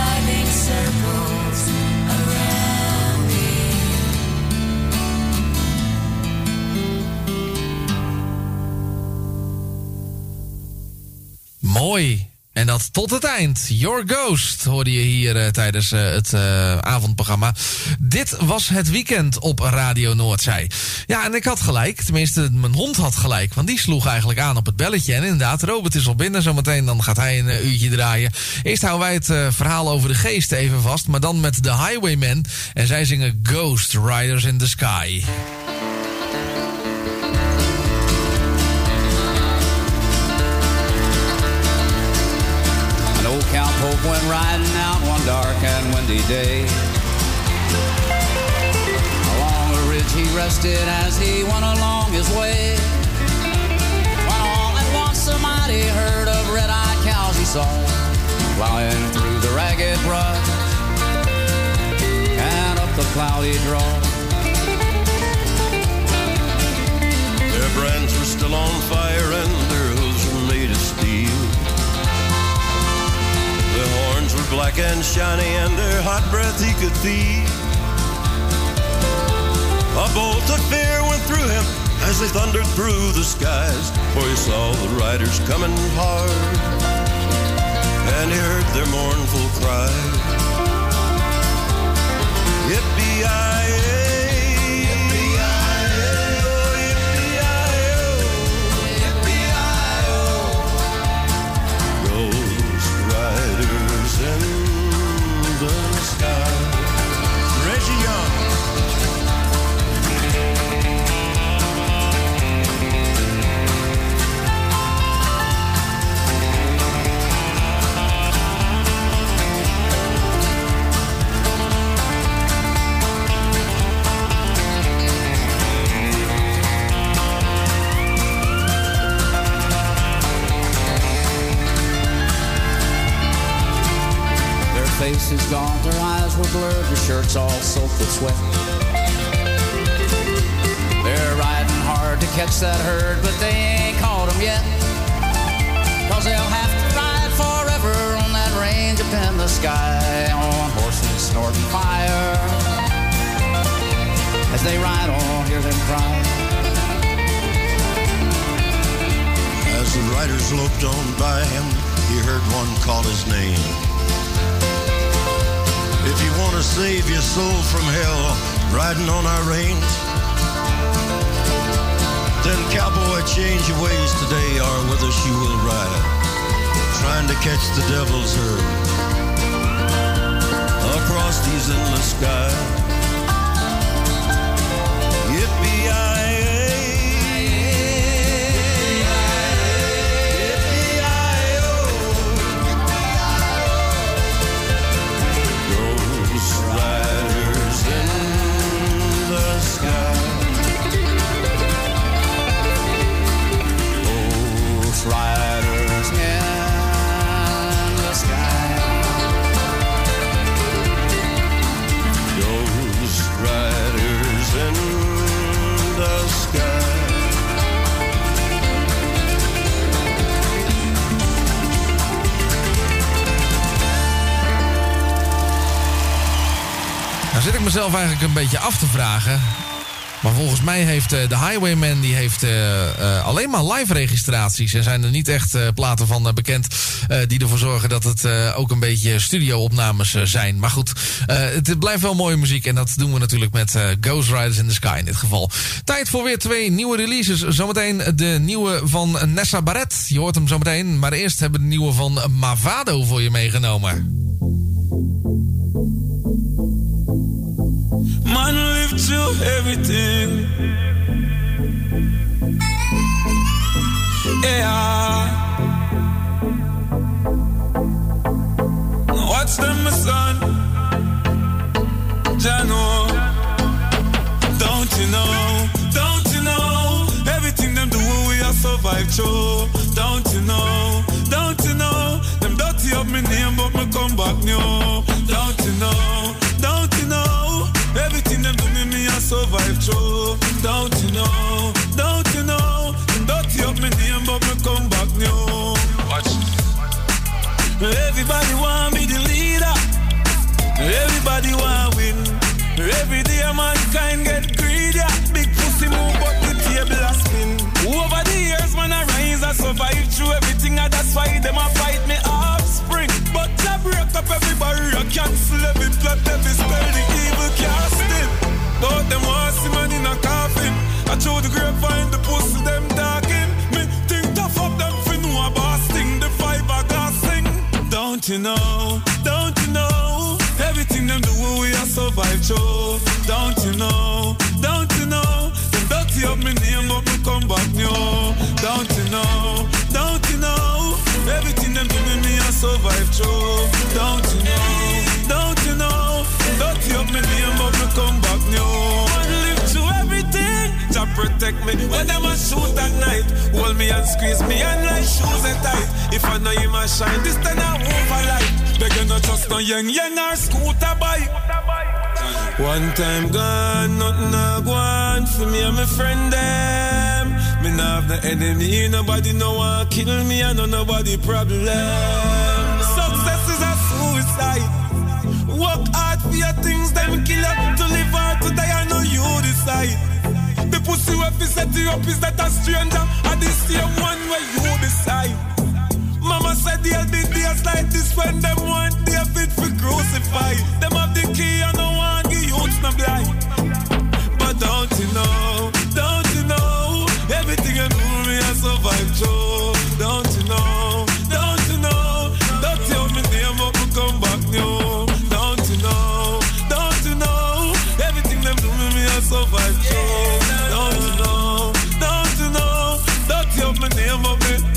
Driving circles around me. Mooi. En dat tot het eind. Your Ghost hoorde je hier tijdens het avondprogramma. Dit was het weekend op Radio Noordzee. Ja, en ik had gelijk. Tenminste, mijn hond had gelijk. Want die sloeg eigenlijk aan op het belletje. En inderdaad, Robert is al binnen. Zometeen dan gaat hij een uurtje draaien. Eerst houden wij het verhaal over de geesten even vast. Maar dan met The Highwaymen. En zij zingen Ghost Riders in the Sky. Cowpoke went riding out one dark and windy day. Along the ridge he rested as he went along his way. When all at once a mighty herd of red-eyed cows he saw plowing through the ragged brush and up the cloudy draw. Their brands were still on fire and their hooves were made of steel. Their horns were black and shiny, and their hot breath he could feel. A bolt of fear went through him as they thundered through the skies, for he saw the riders coming hard, and he heard their mournful cry. was gaunt, her eyes were blurred, her shirt's all soaked with sweat. They're riding hard to catch that herd, but they ain't caught 'em yet. 'Cause they'll have to ride forever on that range up in the sky, on horses snorting fire. As they ride on, hear them cry. As the riders loped on by him, he heard one call his name. If you want to save your soul from hell, riding on our reins, then cowboy, change your ways today, or with us you will ride, trying to catch the devil's herd across these endless skies. Dan zit ik mezelf eigenlijk een beetje af te vragen. Maar volgens mij heeft The Highwaymen alleen maar live registraties. Er zijn er niet echt platen van bekend die ervoor zorgen dat het ook een beetje studio-opnames zijn. Maar goed, het blijft wel mooie muziek. En dat doen we natuurlijk met Ghost Riders in the Sky in dit geval. Tijd voor weer 2 nieuwe releases. Zometeen de nieuwe van Nessa Barrett. Je hoort hem zometeen. Maar eerst hebben we de nieuwe van Mavado voor je meegenomen. Man lived through everything. Yeah. Watch them, my son. Jano. Don't you know, everything them do we are survive through. Don't you know, them dirty up my name but me come back new. Don't you know, everything them do me I survive through. Don't you know, them dirty up my name but me come back new. Watch. Everybody want be the leader. Everybody want win. Every day mankind get greedier. Big pussy move but the table a spin. Over the years man I rise, I survive through everything and that's why them a fight me offspring. But I break up every barrier, cancel every plot, every spell, the evil casting. Thought them was see man in a coffin. I throw the grapevine, the pussy them talking. Me think tough up them fin who a boss thing, the five a gossing. Don't you know, everything them do we a survive through. Don't you know, them dirty up me name but me come back new. Don't you know, everything them do me a survive through. Don't you know, them dirty up me name but me come back new. I live through everything, Jah protect me when them a shoot at night. Hold me and squeeze me and like shoes and tight. If I know him a shine, this then I overlight. Begging no trust no young, young or scooter bike. One time gone, nothing a gone for me and my friend them. Me nah have no enemy, nobody no one kill me, I know nobody problem. Success is a suicide. Work hard for your things, them kill up. To live hard to die, I know you decide. The pussy up is set you up, is that a stranger? And this same one where you decide. Mama said they'll be days like this when them want their fit for crucify. Them have the key and no one give youths no blind. But don't you know, everything I do me I survive through. Don't you know, don't tell me name up and come back new. Don't you know, everything them do me I survive through. Don't you know, don't tell me name up and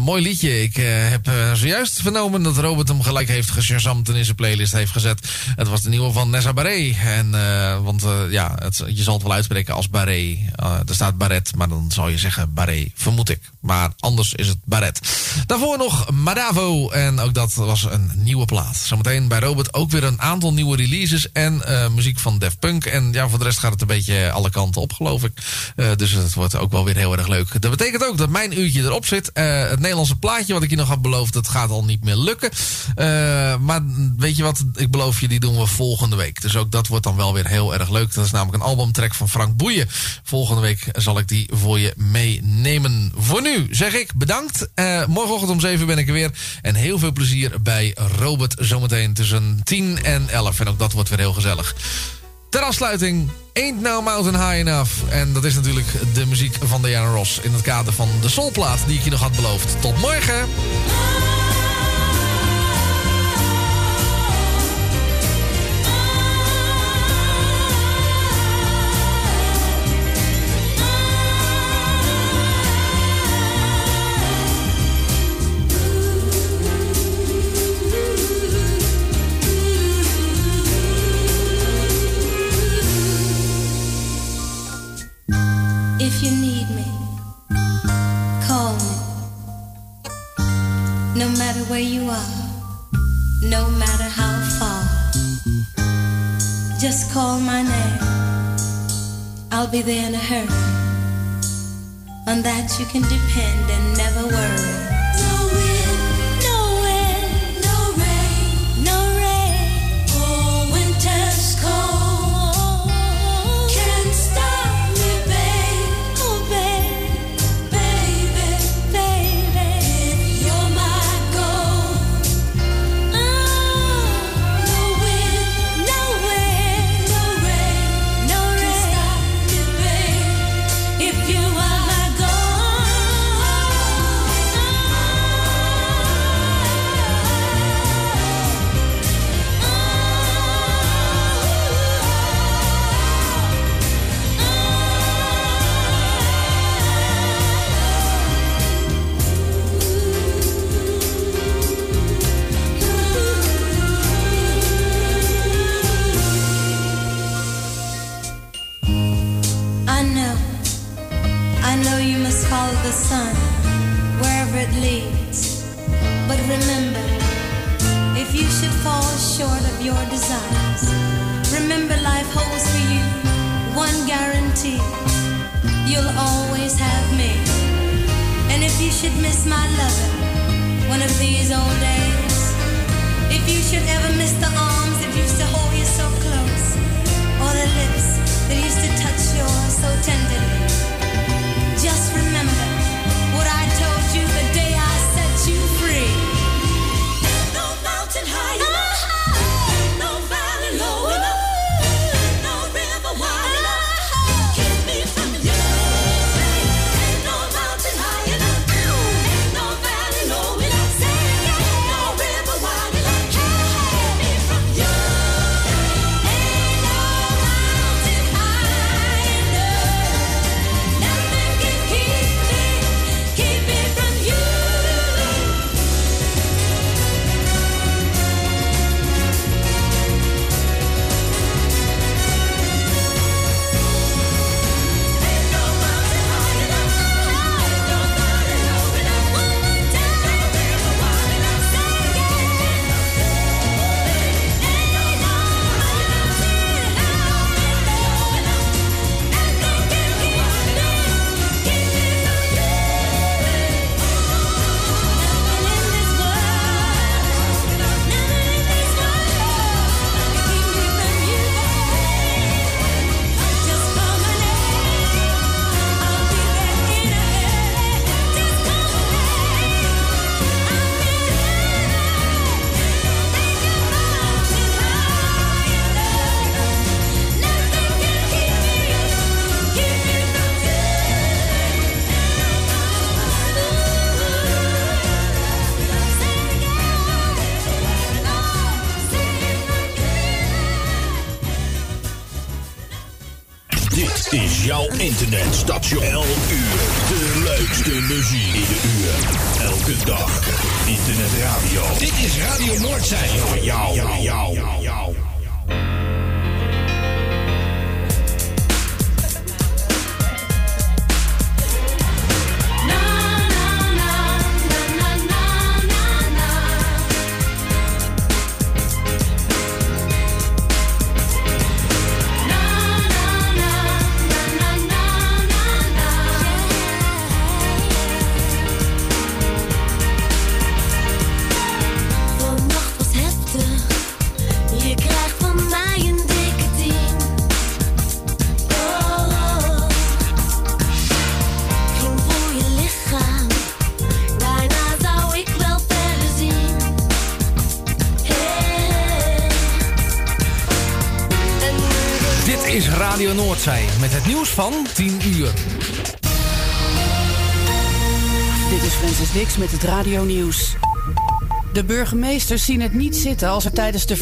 Mooi liedje. Ik heb zojuist vernomen dat Robert hem gelijk heeft geshazamd en in zijn playlist heeft gezet. Het was de nieuwe van Nessa Barrett. Je zal het wel uitspreken als Barrett. Er staat Barrett, maar dan zal je zeggen Barrett, vermoed ik. Maar anders is het Barrett. Daarvoor nog Mavado en ook dat was een nieuwe plaat. Zometeen bij Robert ook weer een aantal nieuwe releases en muziek van Daft Punk. En ja, voor de rest gaat het een beetje alle kanten op, geloof ik. Dus het wordt ook wel weer heel erg leuk. Dat betekent ook dat mijn uurtje erop zit. Het Nederlandse plaatje wat ik je nog had beloofd, dat gaat al niet meer lukken. Maar weet je wat, ik beloof je, die doen we volgende week. Dus ook dat wordt dan wel weer heel erg leuk. Dat is namelijk een albumtrack van Frank Boeijen. Volgende week zal ik die voor je meenemen. Voor nu zeg ik bedankt. Morgenochtend om 7 ben ik er weer. En heel veel plezier bij Robert zometeen tussen 10 en 11. En ook dat wordt weer heel gezellig. Ter afsluiting, Ain't No Mountain High Enough. En dat is natuurlijk de muziek van Diana Ross in het kader van de Soulplaat die ik je nog had beloofd. Tot morgen! No matter where you are, no matter how far, just call my name. I'll be there in a hurry. On that you can depend and never worry. No wind, no rain, you should fall short of your desires, remember life holds for you one guarantee. You'll always have me. And if you should miss my loving one of these old days, if you should ever miss the arms that used to hold you so close, or the lips that used to touch yours so tenderly, just remember what I told you the day I set you free. There's no mountain high enough, no valley low enough, no river wide enough, keep me from you. There's no mountain high enough, there's no valley low enough, no river wide enough, keep me from you. Ain't no mountain high enough, nothing can keep me from you. Dit is jouw internetstation. Elk uur de leukste muziek in de uur. Elke dag internetradio. Dit is Radio Noordzee. Voor jou, jou. Dit is Radio Noordzee met het nieuws van 10 uur. Dit is Francis Dix met het radionieuws. De burgemeesters zien het niet zitten als er tijdens de